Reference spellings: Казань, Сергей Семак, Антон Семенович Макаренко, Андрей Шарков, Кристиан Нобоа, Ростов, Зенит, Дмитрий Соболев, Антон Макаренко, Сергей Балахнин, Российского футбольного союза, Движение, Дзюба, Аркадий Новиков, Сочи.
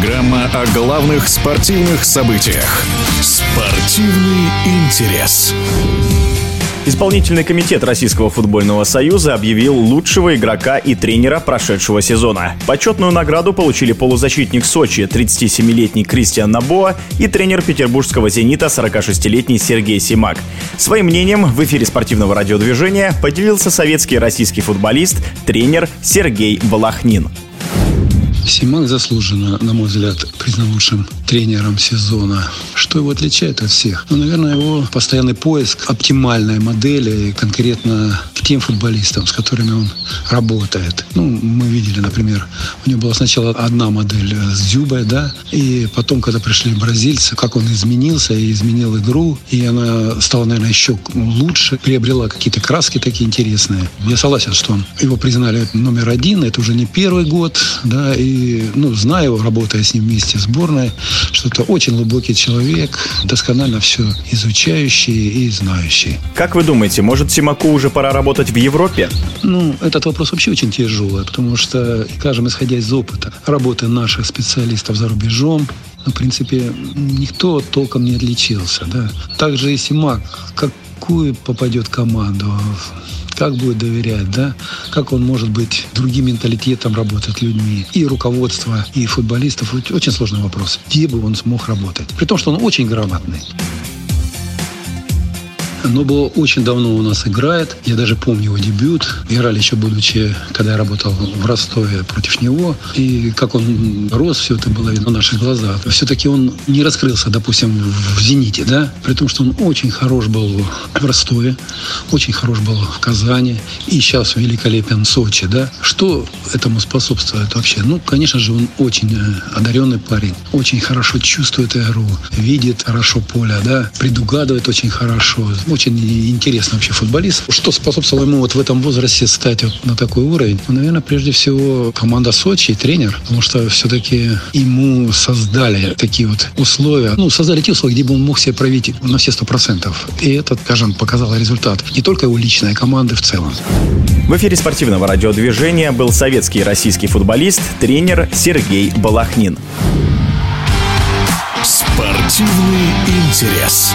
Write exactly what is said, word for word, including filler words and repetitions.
Программа о главных спортивных событиях. Спортивный интерес. Исполнительный комитет Российского футбольного союза объявил лучшего игрока и тренера прошедшего сезона. Почетную награду получили полузащитник Сочи тридцатисемилетний Кристиан Нобоа и тренер петербургского «Зенита» сорокашестилетний Сергей Семак. Своим мнением в эфире спортивного радио «Движение» поделился советский и российский футболист, тренер Сергей Балахнин. Семак заслуженно, на мой взгляд, признан лучшим тренером сезона. Что его отличает от всех? Ну, наверное, его постоянный поиск оптимальной модели конкретно к тем футболистам, с которыми он работает. Ну, мы видели, например, у него была сначала одна модель с Дзюбой, да, и потом, когда пришли бразильцы, как он изменился и изменил игру, и она стала, наверное, еще лучше, приобрела какие-то краски такие интересные. Я согласен, что он, его признали номер один, это уже не первый год, да, и И, ну, знаю, работая с ним вместе в сборной, что это очень глубокий человек, досконально все изучающий и знающий. Как вы думаете, может, Семаку уже пора работать в Европе? Ну, этот вопрос вообще очень тяжелый, потому что, скажем, исходя из опыта работы наших специалистов за рубежом, в принципе, никто толком не отличился. Да? Также и Семак, какую попадет команду, как будет доверять, да? Как он может быть другим менталитетом работать людьми. И руководство, и футболистов. Очень сложный вопрос. Где бы он смог работать? При том, что он очень грамотный. Но было очень давно у нас играет. Я даже помню его дебют. Играли еще будучи, когда я работал в Ростове против него. И как он рос, все это было видно на наших глазах. Все-таки он не раскрылся, допустим, в «Зените», да? При том, что он очень хорош был в Ростове, очень хорош был в Казани и сейчас великолепен в Сочи, да? Что этому способствует вообще? Ну, конечно же, он очень одаренный парень. Очень хорошо чувствует игру, видит хорошо поле, да? Предугадывает очень хорошо. Очень интересный вообще футболист. Что способствовало ему вот в этом возрасте стать вот на такой уровень? Ну, наверное, прежде всего команда Сочи и тренер, потому что все-таки ему создали такие вот условия. Ну, создали те условия, где бы он мог себя проявить на все сто процентов. И это, скажем, показало результат не только его личной, а команды в целом. В эфире спортивного радио «Движение» был советский и российский футболист, тренер Сергей Балахнин. Спортивный интерес.